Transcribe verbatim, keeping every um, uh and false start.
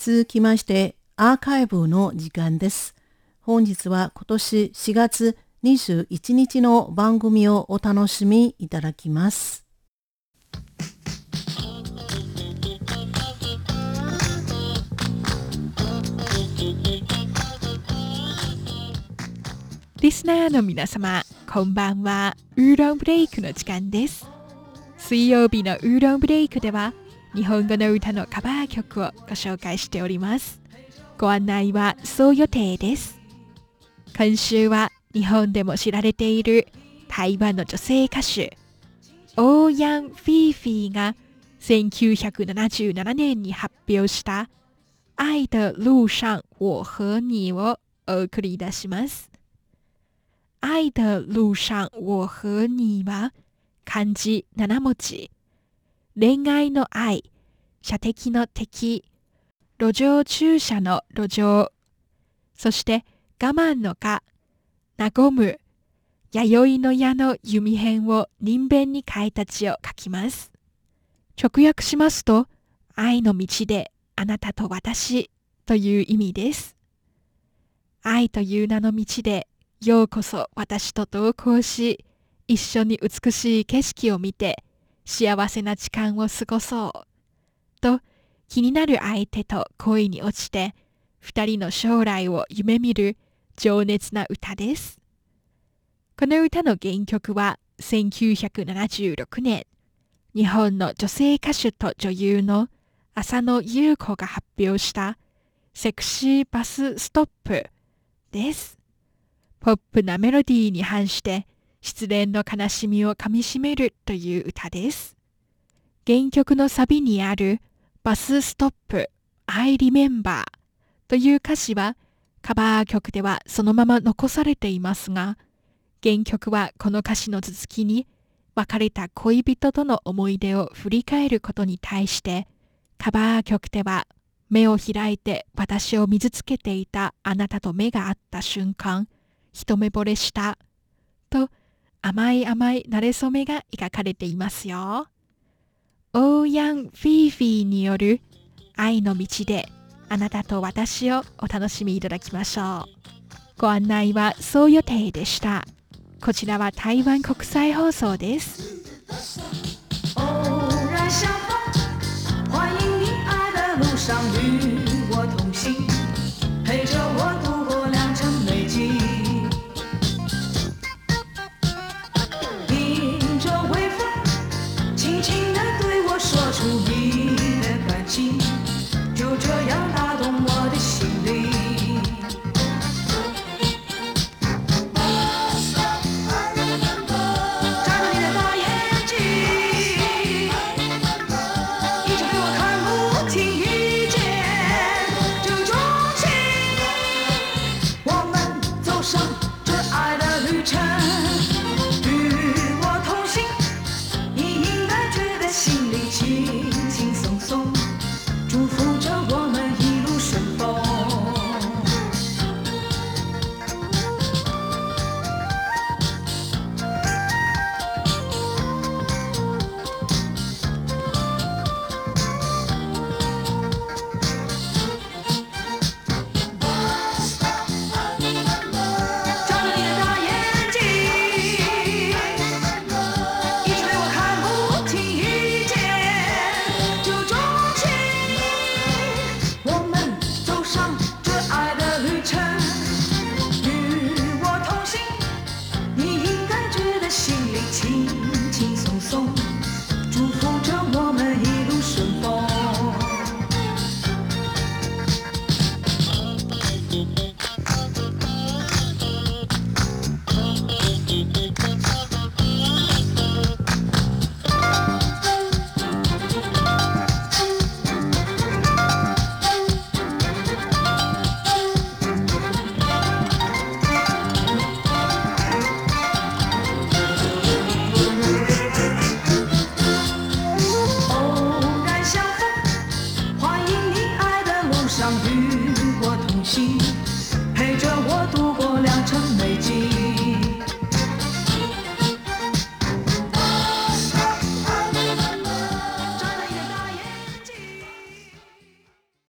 続きまして、アーカイブの時間です。本日は今年しがつにじゅういちにちの番組をお楽しみいただきます。リスナーの皆様、こんばんは。ウーロンブレイクの時間です。水曜日のウーロンブレイクでは、日本語の歌のカバー曲をご紹介しております。ご案内はそう予定です。今週は日本でも知られている台湾の女性歌手、オー・ヤン・フィーフィーがせんきゅうひゃくななじゅうななねんに発表した愛的路上我和你をお送り出します。愛的路上我和你は漢字ななもじ。恋愛の愛、射的の敵、路上駐車の路上、そして我慢の我、和む、弥生の矢の弓辺を人弁に変えた字を書きます。直訳しますと、愛の道であなたと私という意味です。愛という名の道で、ようこそ私と同行し、一緒に美しい景色を見て、幸せな時間を過ごそうと気になる相手と恋に落ちて二人の将来を夢見る情熱な歌です。この歌の原曲はせんきゅうひゃくななじゅうろくねん日本の女性歌手と女優の浅野ゆう子が発表したセクシーバスストップです。ポップなメロディーに反して失恋の悲しみをかみしめるという歌です。原曲のサビにあるバスストップ、I remember という歌詞はカバー曲ではそのまま残されていますが、原曲はこの歌詞の続きに別れた恋人との思い出を振り返ることに対して、カバー曲では目を開いて私を水つけていたあなたと目が合った瞬間、一目惚れしたと甘い甘い馴れ初めが描かれていますよ。オー・ヤン・フィーフィーによる愛の道であなたと私をお楽しみいただきましょう。ご案内はそう予定でした。こちらは台湾国際放送です。I'm